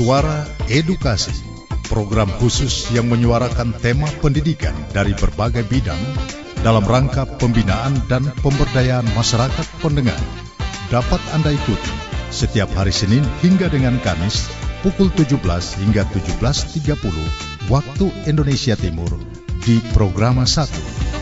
Suara Edukasi, program khusus yang menyuarakan tema pendidikan dari berbagai bidang dalam rangka pembinaan dan pemberdayaan masyarakat pendengar. Dapat Anda ikuti setiap hari Senin hingga dengan Kamis pukul 17 hingga 17.30 waktu Indonesia Timur di Programa 1.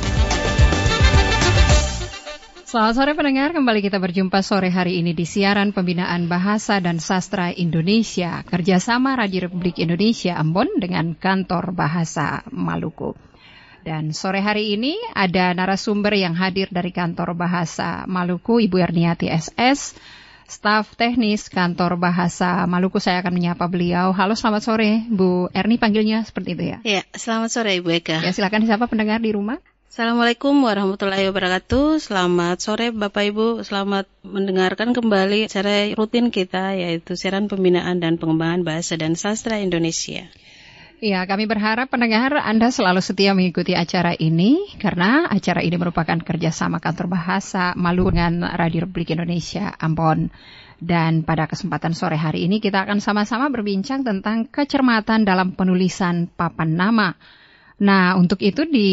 Selamat sore pendengar, kembali kita berjumpa sore hari ini di siaran pembinaan bahasa dan sastra Indonesia kerjasama Radio Republik Indonesia Ambon dengan Kantor Bahasa Maluku. Dan sore hari ini ada narasumber yang hadir dari Kantor Bahasa Maluku, Ibu Erniati SS, staf teknis Kantor Bahasa Maluku. Saya akan menyapa beliau. Halo, selamat sore Bu Erni, panggilnya seperti itu ya? Iya, selamat sore Ibu Eka. Ya, silakan disapa pendengar di rumah. Assalamualaikum warahmatullahi wabarakatuh. Selamat sore Bapak Ibu. Selamat mendengarkan kembali acara rutin kita, yaitu siaran pembinaan dan pengembangan bahasa dan sastra Indonesia. Ya, kami berharap pendengar Anda selalu setia mengikuti acara ini, karena acara ini merupakan kerjasama Kantor Bahasa Maluku dengan Radio Republik Indonesia Ambon. Dan pada kesempatan sore hari ini kita akan sama-sama berbincang tentang kecermatan dalam penulisan papan nama. Nah, untuk itu di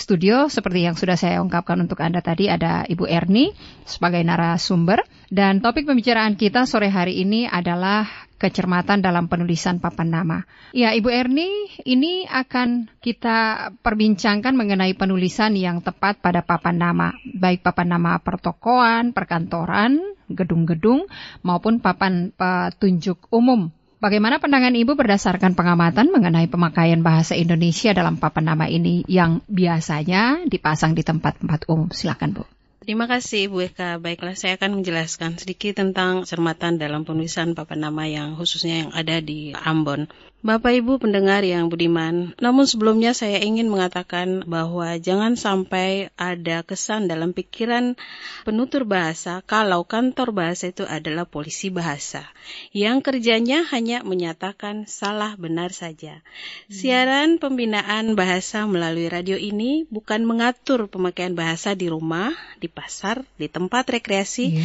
studio seperti yang sudah saya ungkapkan untuk Anda tadi ada Ibu Erni sebagai narasumber. Dan topik pembicaraan kita sore hari ini adalah kecermatan dalam penulisan papan nama. Ya, Ibu Erni, ini akan kita perbincangkan mengenai penulisan yang tepat pada papan nama. Baik papan nama pertokoan, perkantoran, gedung-gedung, maupun papan petunjuk umum. Bagaimana pandangan Ibu berdasarkan pengamatan mengenai pemakaian bahasa Indonesia dalam papan nama ini yang biasanya dipasang di tempat-tempat umum? Silakan, Bu. Terima kasih, Ibu Eka. Baiklah, saya akan menjelaskan sedikit tentang kecermatan dalam penulisan papan nama yang khususnya yang ada di Ambon. Bapak Ibu pendengar yang budiman, namun sebelumnya saya ingin mengatakan bahwa jangan sampai ada kesan dalam pikiran penutur bahasa kalau kantor bahasa itu adalah polisi bahasa yang kerjanya hanya menyatakan salah benar saja. Siaran pembinaan bahasa melalui radio ini bukan mengatur pemakaian bahasa di rumah, di pasar, di tempat rekreasi,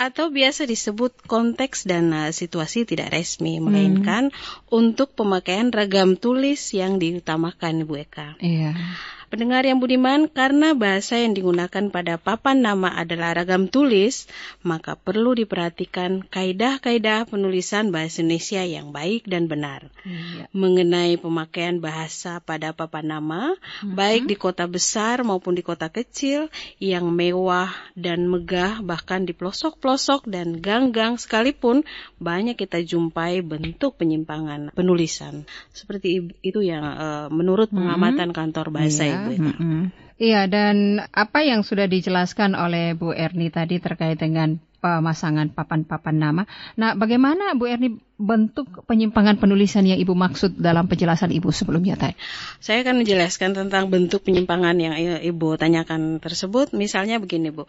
atau biasa disebut konteks dan situasi tidak resmi, melainkan untuk pemakaian ragam tulis yang diutamakan Ibu Eka. Iya. Pendengar yang budiman, karena bahasa yang digunakan pada papan nama adalah ragam tulis, maka perlu diperhatikan kaidah-kaidah penulisan bahasa Indonesia yang baik dan benar. Iya. Mengenai pemakaian bahasa pada papan nama, baik di kota besar maupun di kota kecil, yang mewah dan megah, bahkan di pelosok-pelosok dan gang-gang sekalipun, banyak kita jumpai bentuk penyimpangan penulisan. Seperti itu yang menurut pengamatan Kantor Bahasa Ibu Eka. Iya, dan apa yang sudah dijelaskan oleh Bu Erni tadi terkait dengan pemasangan papan-papan nama. Nah, bagaimana Bu Erni bentuk penyimpangan penulisan yang Ibu maksud dalam penjelasan Ibu sebelumnya tadi? Saya akan menjelaskan tentang bentuk penyimpangan yang Ibu tanyakan tersebut. Misalnya begini, Bu.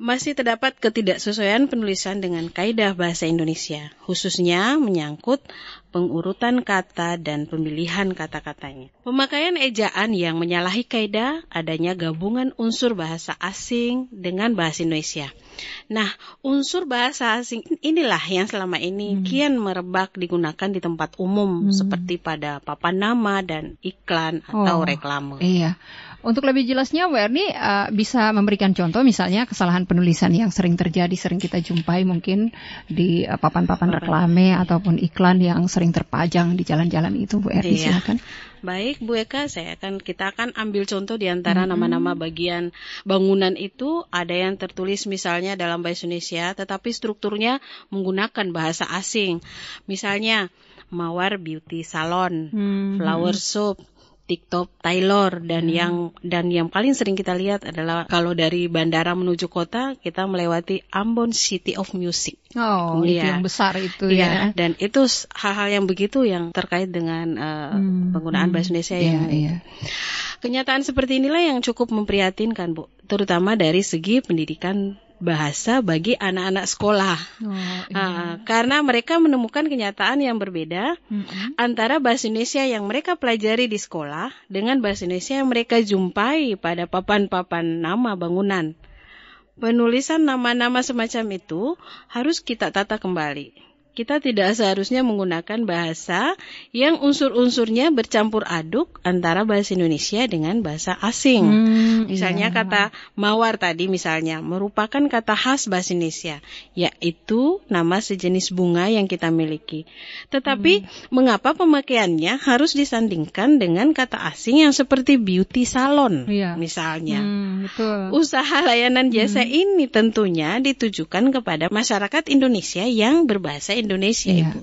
Masih terdapat ketidaksesuaian penulisan dengan kaidah bahasa Indonesia, khususnya menyangkut pengurutan kata dan pemilihan kata-katanya. Pemakaian ejaan yang menyalahi kaidah, adanya gabungan unsur bahasa asing dengan bahasa Indonesia. Nah, unsur bahasa asing inilah yang selama ini kian merebak digunakan di tempat umum, seperti pada papan nama dan iklan atau reklame. Iya. Untuk lebih jelasnya, Bu Erni bisa memberikan contoh misalnya kesalahan penulisan yang sering terjadi, sering kita jumpai mungkin di papan-papan reklame ataupun iklan yang sering terpajang di jalan-jalan itu, Bu Erni. Iya. Silakan. Baik, Bu Eka, kita akan ambil contoh di antara nama-nama bagian bangunan itu. Ada yang tertulis misalnya dalam bahasa Indonesia, tetapi strukturnya menggunakan bahasa asing. Misalnya, Mawar Beauty Salon, Flower Shop, TikTok Taylor, dan yang paling sering kita lihat adalah kalau dari bandara menuju kota kita melewati Ambon City of Music. Oh, ya. Itu yang besar itu ya. Dan itu hal-hal yang begitu yang terkait dengan penggunaan bahasa Indonesia yang kenyataan seperti inilah yang cukup memprihatinkan, Bu, terutama dari segi pendidikan bahasa bagi anak-anak sekolah. Karena mereka menemukan kenyataan yang berbeda antara bahasa Indonesia yang mereka pelajari di sekolah dengan bahasa Indonesia yang mereka jumpai pada papan-papan nama bangunan. Penulisan nama-nama semacam itu harus kita tata kembali. Kita tidak seharusnya menggunakan bahasa yang unsur-unsurnya bercampur aduk antara bahasa Indonesia dengan bahasa asing. Misalnya kata mawar tadi misalnya merupakan kata khas bahasa Indonesia, yaitu nama sejenis bunga yang kita miliki. Tetapi mengapa pemakaiannya harus disandingkan dengan kata asing yang seperti beauty salon misalnya? Betul. Usaha layanan jasa ini tentunya ditujukan kepada masyarakat Indonesia yang berbahasa Indonesia, Ibu.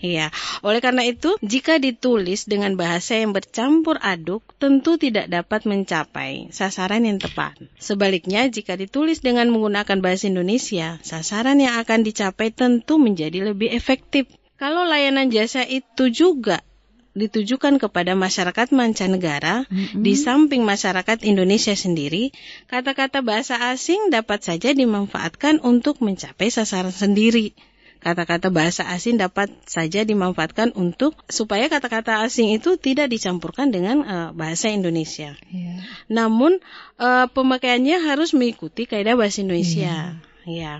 Iya. Oleh karena itu, jika ditulis dengan bahasa yang bercampur aduk, tentu tidak dapat mencapai sasaran yang tepat. Sebaliknya, jika ditulis dengan menggunakan bahasa Indonesia, sasaran yang akan dicapai tentu menjadi lebih efektif. Kalau layanan jasa itu juga ditujukan kepada masyarakat mancanegara, di samping masyarakat Indonesia sendiri, kata-kata bahasa asing dapat saja dimanfaatkan untuk mencapai sasaran sendiri. Kata-kata bahasa asing dapat saja dimanfaatkan untuk supaya kata-kata asing itu tidak dicampurkan dengan bahasa Indonesia. Namun pemakaiannya harus mengikuti kaidah bahasa Indonesia.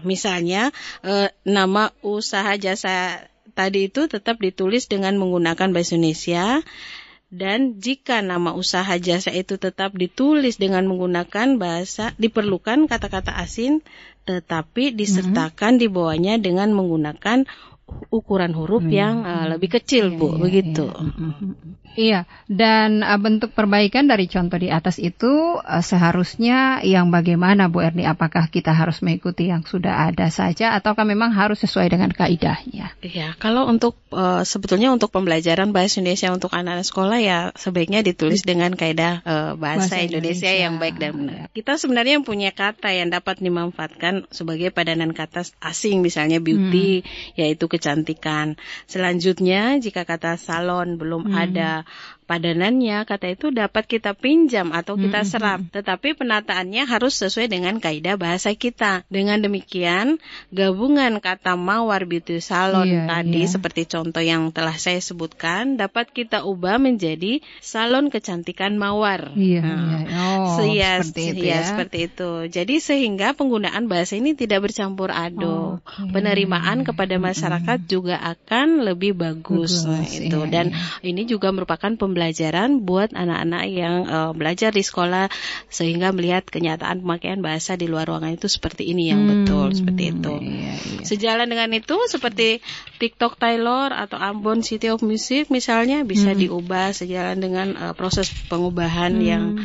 Misalnya nama usaha jasa tadi itu tetap ditulis dengan menggunakan bahasa Indonesia. Dan jika nama usaha jasa itu tetap ditulis dengan menggunakan bahasa, diperlukan kata-kata asing, tetapi disertakan di bawahnya dengan menggunakan ukuran huruf yang lebih kecil, Bu, begitu. Dan bentuk perbaikan dari contoh di atas itu seharusnya yang bagaimana, Bu Erni? Apakah kita harus mengikuti yang sudah ada saja, ataukah memang harus sesuai dengan kaidahnya? Iya, kalau untuk sebetulnya untuk pembelajaran bahasa Indonesia untuk anak-anak sekolah ya sebaiknya ditulis dengan kaidah bahasa Indonesia yang baik dan benar. Kita sebenarnya punya kata yang dapat dimanfaatkan sebagai padanan kata asing, misalnya beauty, yaitu kecantikan. Selanjutnya, jika kata salon belum ada padanannya, kata itu dapat kita pinjam atau kita serap, tetapi penataannya harus sesuai dengan kaidah bahasa kita. Dengan demikian, gabungan kata mawar, beauty salon tadi seperti contoh yang telah saya sebutkan dapat kita ubah menjadi salon kecantikan mawar. Seperti itu. Jadi sehingga penggunaan bahasa ini tidak bercampur aduk. Penerimaan kepada masyarakat juga akan lebih bagus. Dan ini juga merupakan pembelajaran buat anak-anak yang belajar di sekolah, sehingga melihat kenyataan pemakaian bahasa di luar ruangan itu seperti ini yang betul, seperti itu. Sejalan dengan itu, seperti TikTok Taylor atau Ambon City of Music misalnya bisa diubah sejalan dengan proses pengubahan yang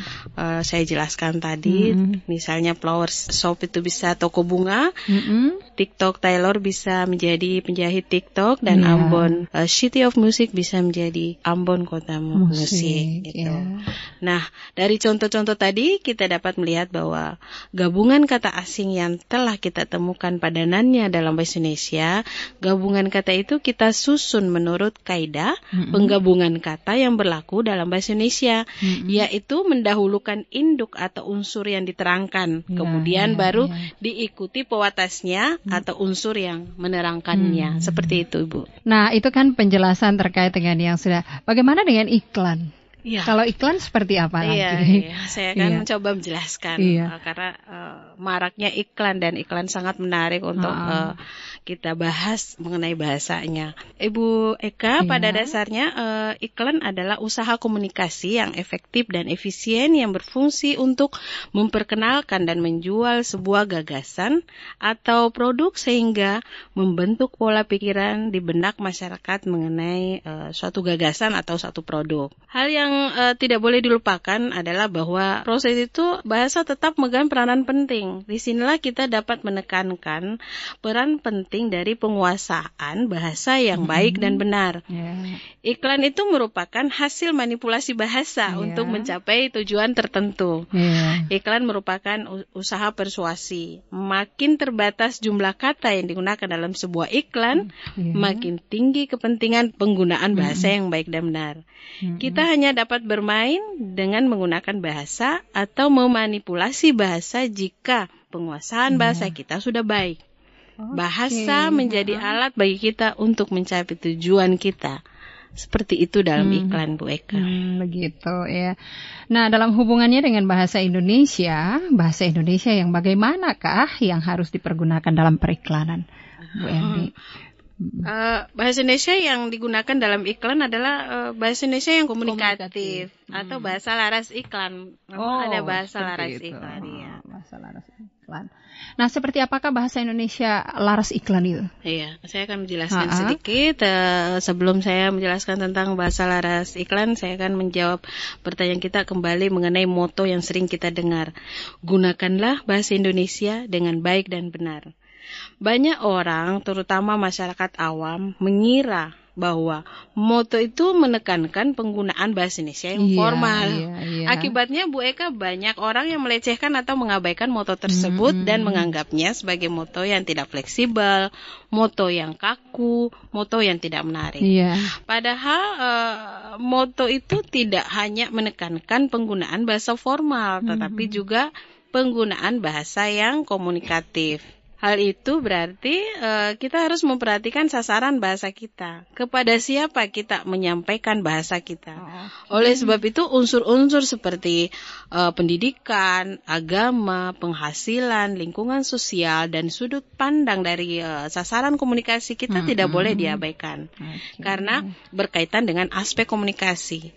saya jelaskan tadi. Misalnya Flower Shop itu bisa toko bunga, TikTok Taylor bisa menjadi penjahit TikTok, dan Ambon City of Music bisa menjadi Ambon Kota Musik gitu. Nah, dari contoh-contoh tadi kita dapat melihat bahwa gabungan kata asing yang telah kita temukan padanannya dalam bahasa Indonesia, gabungan kata itu kita susun menurut kaidah penggabungan kata yang berlaku dalam bahasa Indonesia, yaitu mendahulukan induk atau unsur yang diterangkan, kemudian baru diikuti pewatasnya atau unsur yang menerangkannya. Seperti itu, Ibu. Nah, itu kan penjelasan terkait dengan yang sudah. Bagaimana dengan iklan? Kalau iklan seperti apa lagi? Saya akan mencoba menjelaskan karena maraknya iklan, dan iklan sangat menarik untuk kita bahas mengenai bahasanya. Ibu Eka, pada dasarnya iklan adalah usaha komunikasi yang efektif dan efisien yang berfungsi untuk memperkenalkan dan menjual sebuah gagasan atau produk sehingga membentuk pola pikiran di benak masyarakat mengenai suatu gagasan atau suatu produk. Hal yang tidak boleh dilupakan adalah bahwa proses itu bahasa tetap memegang peranan penting. Di sinilah kita dapat menekankan peran penting dari penguasaan bahasa yang baik dan benar. Iklan itu merupakan hasil manipulasi bahasa untuk mencapai tujuan tertentu. Iklan merupakan usaha persuasi. Makin terbatas jumlah kata yang digunakan dalam sebuah iklan, makin tinggi kepentingan penggunaan bahasa yang baik dan benar. Kita hanya dapat bermain dengan menggunakan bahasa atau memanipulasi bahasa jika penguasaan bahasa kita sudah baik. Bahasa menjadi alat bagi kita untuk mencapai tujuan kita. Seperti itu dalam iklan, Bu Eka. Begitu ya. Nah, dalam hubungannya dengan bahasa Indonesia yang bagaimanakah yang harus dipergunakan dalam periklanan, Bu Erni? Bahasa Indonesia yang digunakan dalam iklan adalah bahasa Indonesia yang komunikatif. Atau bahasa laras iklan. Ada bahasa laras iklan, ya. Bahasa laras iklan. Nah, seperti apakah bahasa Indonesia laras iklan itu? Iya, saya akan menjelaskan sedikit. Sebelum saya menjelaskan tentang bahasa laras iklan, saya akan menjawab pertanyaan kita kembali mengenai moto yang sering kita dengar. Gunakanlah bahasa Indonesia dengan baik dan benar. Banyak orang, terutama masyarakat awam, mengira bahwa moto itu menekankan penggunaan bahasa Indonesia yang formal. Akibatnya Bu Eka, banyak orang yang melecehkan atau mengabaikan moto tersebut dan menganggapnya sebagai moto yang tidak fleksibel, moto yang kaku, moto yang tidak menarik. Padahal moto itu tidak hanya menekankan penggunaan bahasa formal, tetapi juga penggunaan bahasa yang komunikatif. Hal itu berarti kita harus memperhatikan sasaran bahasa kita. Kepada siapa kita menyampaikan bahasa kita. Oleh sebab itu unsur-unsur seperti pendidikan, agama, penghasilan, lingkungan sosial, dan sudut pandang dari sasaran komunikasi kita tidak boleh diabaikan. Karena berkaitan dengan aspek komunikasi.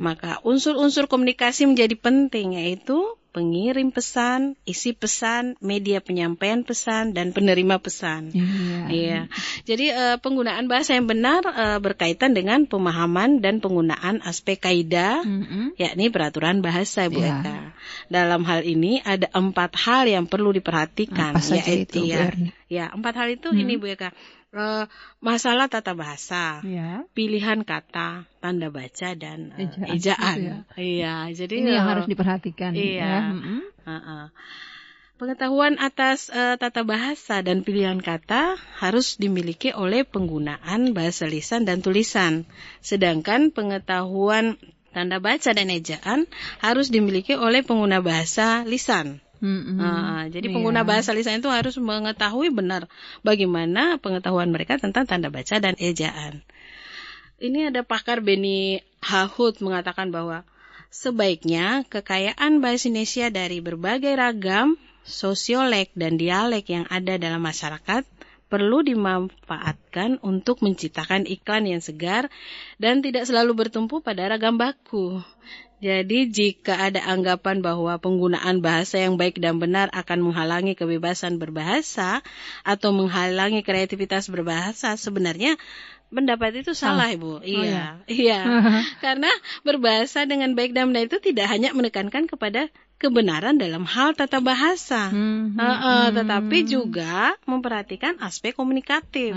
Maka unsur-unsur komunikasi menjadi penting, yaitu pengirim pesan, isi pesan, media penyampaian pesan, dan penerima pesan. Jadi penggunaan bahasa yang benar berkaitan dengan pemahaman dan penggunaan aspek kaidah, yakni peraturan bahasa, Bu Eka. Dalam hal ini ada 4 hal yang perlu diperhatikan. Empat hal itu ini, Bu Eka. Masalah tata bahasa, pilihan kata, tanda baca, dan ejaan. Jadi ini yang harus diperhatikan. Pengetahuan atas tata bahasa dan pilihan kata harus dimiliki oleh penggunaan bahasa lisan dan tulisan, sedangkan pengetahuan tanda baca dan ejaan harus dimiliki oleh pengguna bahasa lisan. Jadi pengguna bahasa lisan itu harus mengetahui benar bagaimana pengetahuan mereka tentang tanda baca dan ejaan. Ini ada pakar Benny Hahut mengatakan bahwa sebaiknya kekayaan bahasa Indonesia dari berbagai ragam sosiolek dan dialek yang ada dalam masyarakat perlu dimanfaatkan untuk menciptakan iklan yang segar dan tidak selalu bertumpu pada ragam baku. Jadi jika ada anggapan bahwa penggunaan bahasa yang baik dan benar akan menghalangi kebebasan berbahasa atau menghalangi kreativitas berbahasa, sebenarnya pendapat itu salah, Ibu. Karena berbahasa dengan baik dan benar itu tidak hanya menekankan kepada kebenaran dalam hal tata bahasa, tetapi juga memperhatikan aspek komunikatif.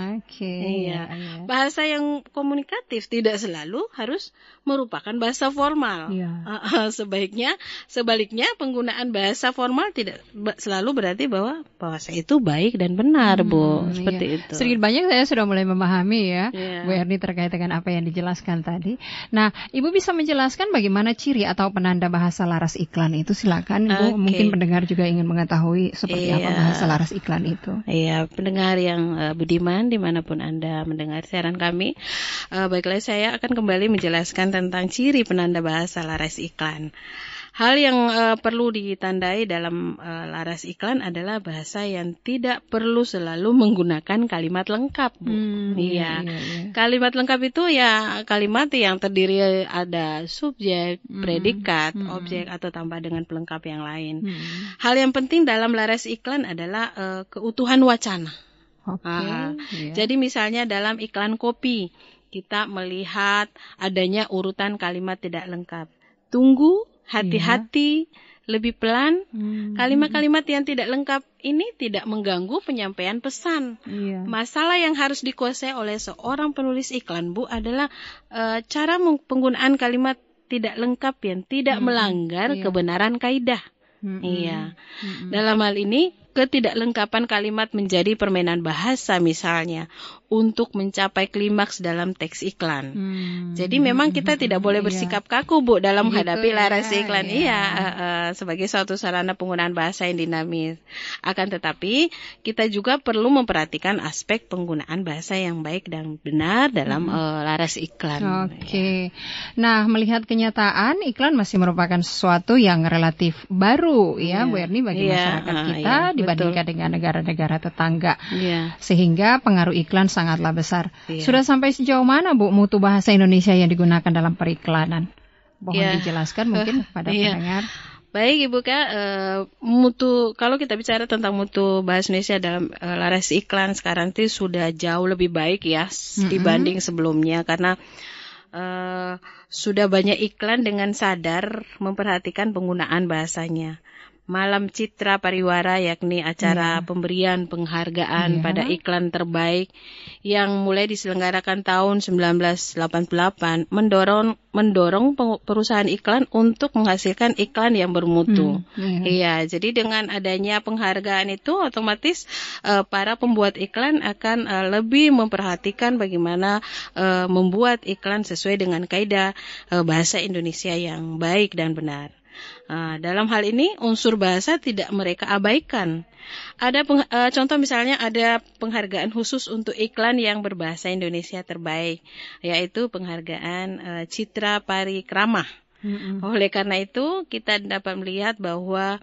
Bahasa yang komunikatif tidak selalu harus merupakan bahasa formal. Sebaliknya penggunaan bahasa formal tidak selalu berarti bahwa bahasa itu baik dan benar, Bu. Seperti itu. Sedikit banyak saya sudah mulai memahami Bu Erni terkait dengan apa yang dijelaskan tadi. Nah, Ibu bisa menjelaskan bagaimana ciri atau penanda bahasa laras iklan itu, silakan. Bu, mungkin pendengar juga ingin mengetahui seperti apa bahasa laras iklan itu. Pendengar yang budiman dimanapun Anda mendengar siaran kami, baiklah saya akan kembali menjelaskan tentang ciri penanda bahasa laras iklan. Hal yang perlu ditandai dalam laras iklan adalah bahasa yang tidak perlu selalu menggunakan kalimat lengkap, Bu. Kalimat lengkap itu ya kalimat yang terdiri ada subjek, predikat, objek, atau tambah dengan pelengkap yang lain. Hal yang penting dalam laras iklan adalah keutuhan wacana. Jadi misalnya dalam iklan kopi, kita melihat adanya urutan kalimat tidak lengkap. Tunggu, hati-hati, lebih pelan. Kalimat-kalimat yang tidak lengkap ini tidak mengganggu penyampaian pesan. Masalah yang harus dikuasai oleh seorang penulis iklan, Bu, adalah cara penggunaan kalimat tidak lengkap yang tidak melanggar kebenaran kaidah. Dalam hal ini ketidaklengkapan kalimat menjadi permainan bahasa, misalnya untuk mencapai klimaks dalam teks iklan. Jadi memang kita tidak boleh bersikap kaku, Bu, dalam menghadapi laras iklan. Sebagai suatu sarana penggunaan bahasa yang dinamis. Akan tetapi kita juga perlu memperhatikan aspek penggunaan bahasa yang baik dan benar dalam laras iklan. Nah, melihat kenyataan iklan masih merupakan sesuatu yang relatif baru, Bu Erni, bagi masyarakat kita. Di dibandingkan dengan negara-negara tetangga. Yeah. Sehingga pengaruh iklan sangatlah besar. Yeah. Sudah sampai sejauh mana, Bu, mutu bahasa Indonesia yang digunakan dalam periklanan? Mohon dijelaskan mungkin pada pendengar. Baik Ibu Kak, kalau kita bicara tentang mutu bahasa Indonesia dalam laras iklan sekarang itu sudah jauh lebih baik ya dibanding sebelumnya, karena sudah banyak iklan dengan sadar memperhatikan penggunaan bahasanya. Malam Citra Pariwara, yakni acara pemberian penghargaan pada iklan terbaik yang mulai diselenggarakan tahun 1988 mendorong perusahaan iklan untuk menghasilkan iklan yang bermutu. Iya, jadi dengan adanya penghargaan itu otomatis para pembuat iklan akan lebih memperhatikan bagaimana membuat iklan sesuai dengan kaidah bahasa Indonesia yang baik dan benar. Dalam hal ini unsur bahasa tidak mereka abaikan. Ada contoh misalnya ada penghargaan khusus untuk iklan yang berbahasa Indonesia terbaik, yaitu penghargaan Citra Parikrama. Oleh karena itu kita dapat melihat bahwa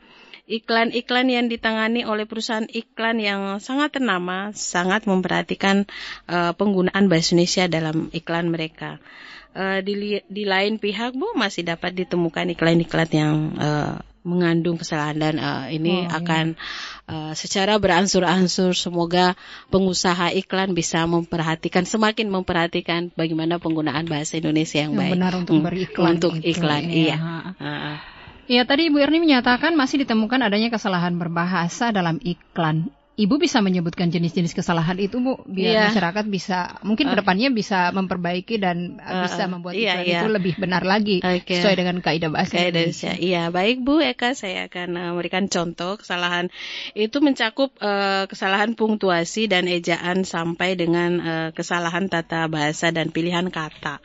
iklan-iklan yang ditangani oleh perusahaan iklan yang sangat ternama sangat memperhatikan penggunaan bahasa Indonesia dalam iklan mereka. Di lain pihak, Bu, masih dapat ditemukan iklan-iklan yang mengandung kesalahan dan ini akan secara beransur-ansur semoga pengusaha iklan bisa memperhatikan, semakin memperhatikan bagaimana penggunaan bahasa Indonesia yang baik benar untuk beriklan, untuk iklan ya. Ya, tadi Ibu Erni menyatakan masih ditemukan adanya kesalahan berbahasa dalam iklan. Ibu bisa menyebutkan jenis-jenis kesalahan itu, Bu, biar masyarakat bisa mungkin kedepannya bisa memperbaiki dan bisa membuat itu lebih benar lagi sesuai dengan kaidah bahasa Indonesia. Iya, baik Bu Eka, saya akan memberikan contoh kesalahan. Itu mencakup kesalahan punktuasi dan ejaan sampai dengan kesalahan tata bahasa dan pilihan kata.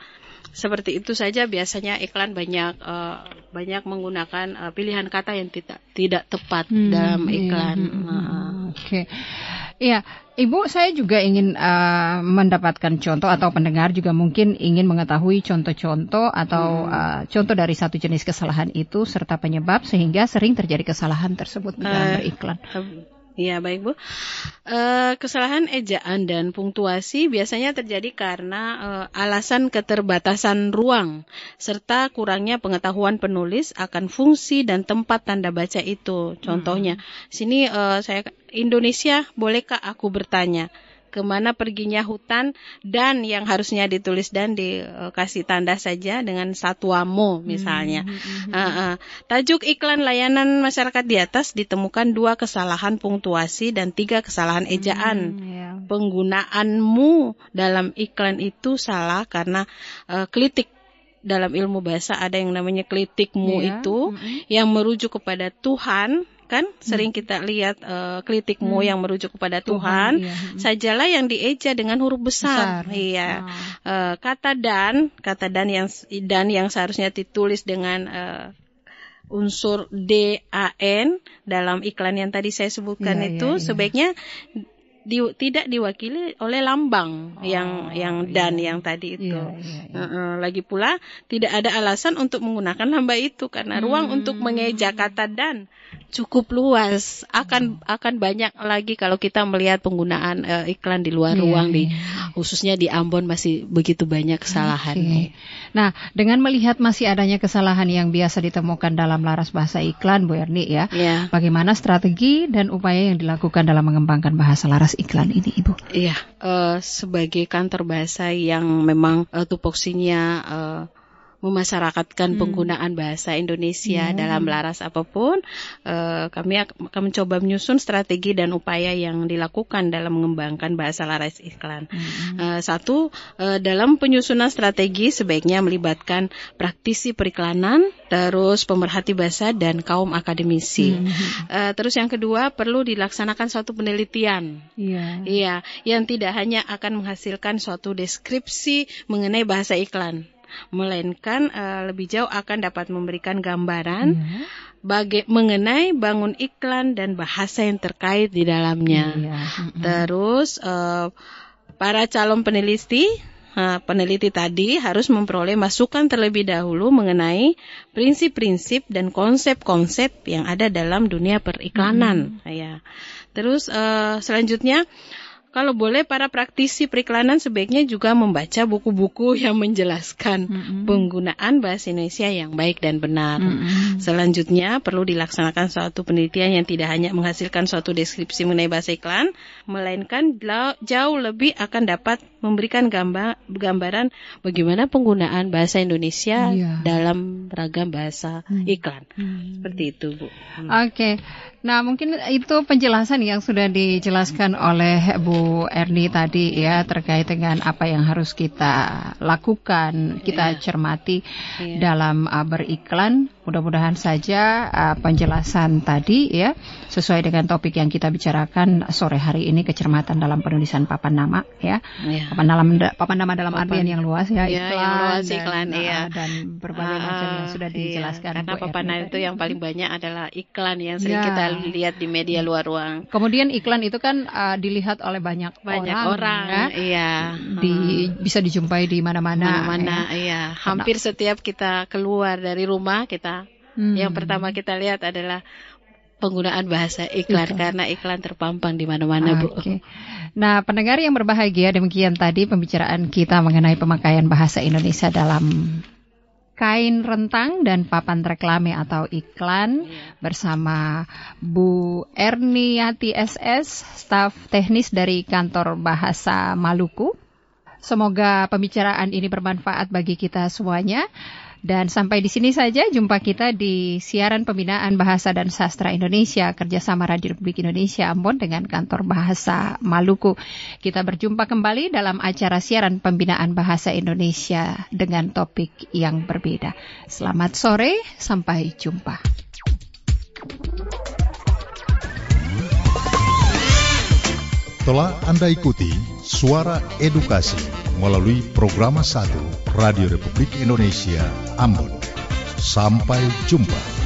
Seperti itu saja biasanya iklan banyak menggunakan pilihan kata yang tidak tepat dalam iklan. Oke. Iya, Ibu, saya juga ingin mendapatkan contoh, atau pendengar juga mungkin ingin mengetahui contoh-contoh atau contoh dari satu jenis kesalahan itu serta penyebab sehingga sering terjadi kesalahan tersebut dalam beriklan. Ya, baik Bu. Kesalahan ejaan dan punktuasi biasanya terjadi karena alasan keterbatasan ruang serta kurangnya pengetahuan penulis akan fungsi dan tempat tanda baca itu. Contohnya, sini Indonesia, bolehkah aku bertanya? Kemana perginya hutan, dan yang harusnya ditulis dan dikasih tanda saja dengan satwamo misalnya. Tajuk iklan layanan masyarakat di atas ditemukan 2 kesalahan punktuasi dan 3 kesalahan ejaan. Penggunaanmu dalam iklan itu salah karena klitik. Dalam ilmu bahasa ada yang namanya klitikmu itu yang merujuk kepada Tuhan. Kan sering kita lihat klitikmu yang merujuk kepada Tuhan, sajalah yang dieja dengan huruf besar. Iya. Kata dan yang seharusnya ditulis dengan unsur DAN dalam iklan yang tadi saya sebutkan itu sebaiknya tidak diwakili oleh lambang yang dan yang tadi itu. Lagi pula tidak ada alasan untuk menggunakan lambang itu karena ruang untuk mengeja kata dan cukup luas. Akan banyak lagi kalau kita melihat penggunaan iklan di luar ruang di khususnya di Ambon masih begitu banyak kesalahan. Nah, dengan melihat masih adanya kesalahan yang biasa ditemukan dalam laras bahasa iklan, Bu Erni bagaimana strategi dan upaya yang dilakukan dalam mengembangkan bahasa laras iklan ini, Ibu? Iya, sebagai kantor bahasa yang memang tupoksinya memasyarakatkan penggunaan bahasa Indonesia dalam laras apapun, kami akan mencoba menyusun strategi dan upaya yang dilakukan dalam mengembangkan bahasa laras iklan. Satu, dalam penyusunan strategi sebaiknya melibatkan praktisi periklanan, terus pemerhati bahasa dan kaum akademisi. Terus yang kedua, perlu dilaksanakan suatu penelitian. Iya, yang tidak hanya akan menghasilkan suatu deskripsi mengenai bahasa iklan, melainkan lebih jauh akan dapat memberikan gambaran mengenai bangun iklan dan bahasa yang terkait di dalamnya. Terus para calon peneliti peneliti tadi harus memperoleh masukan terlebih dahulu mengenai prinsip-prinsip dan konsep-konsep yang ada dalam dunia periklanan. Ya. Terus selanjutnya, kalau boleh para praktisi periklanan sebaiknya juga membaca buku-buku yang menjelaskan penggunaan bahasa Indonesia yang baik dan benar. Selanjutnya perlu dilaksanakan suatu penelitian yang tidak hanya menghasilkan suatu deskripsi mengenai bahasa iklan, melainkan jauh lebih akan dapat memberikan gambaran bagaimana penggunaan bahasa Indonesia dalam ragam bahasa iklan. Seperti itu, Bu. Oke. Nah, mungkin itu penjelasan yang sudah dijelaskan oleh Bu Erni tadi ya, terkait dengan apa yang harus kita lakukan, kita cermati dalam beriklan. Mudah-mudahan saja penjelasan tadi ya sesuai dengan topik yang kita bicarakan sore hari ini, kecermatan dalam penulisan papan nama ya. Papan nama dalam artian yang luas ya, iklan, dan berbagai macam yang sudah dijelaskan. Karena Bu papan nama itu yang paling banyak adalah iklan yang sering kita lihat di media luar ruang. Kemudian iklan itu kan dilihat oleh banyak orang ya. Bisa dijumpai di mana-mana. Hampir setiap kita keluar dari rumah kita, yang pertama kita lihat adalah penggunaan bahasa iklan, karena iklan terpampang di mana-mana, Bu. Nah, pendengar yang berbahagia, demikian tadi pembicaraan kita mengenai pemakaian bahasa Indonesia dalam kain rentang dan papan reklame atau iklan bersama Bu Erniati SS, staf teknis dari Kantor Bahasa Maluku. Semoga pembicaraan ini bermanfaat bagi kita semuanya. Dan sampai di sini saja jumpa kita di siaran pembinaan Bahasa dan Sastra Indonesia kerjasama Radio Republik Indonesia Ambon dengan Kantor Bahasa Maluku. Kita berjumpa kembali dalam acara siaran pembinaan Bahasa Indonesia dengan topik yang berbeda. Selamat sore, sampai jumpa. Telah Anda ikuti Suara Edukasi melalui Programa 1 Radio Republik Indonesia Ambon. Sampai jumpa.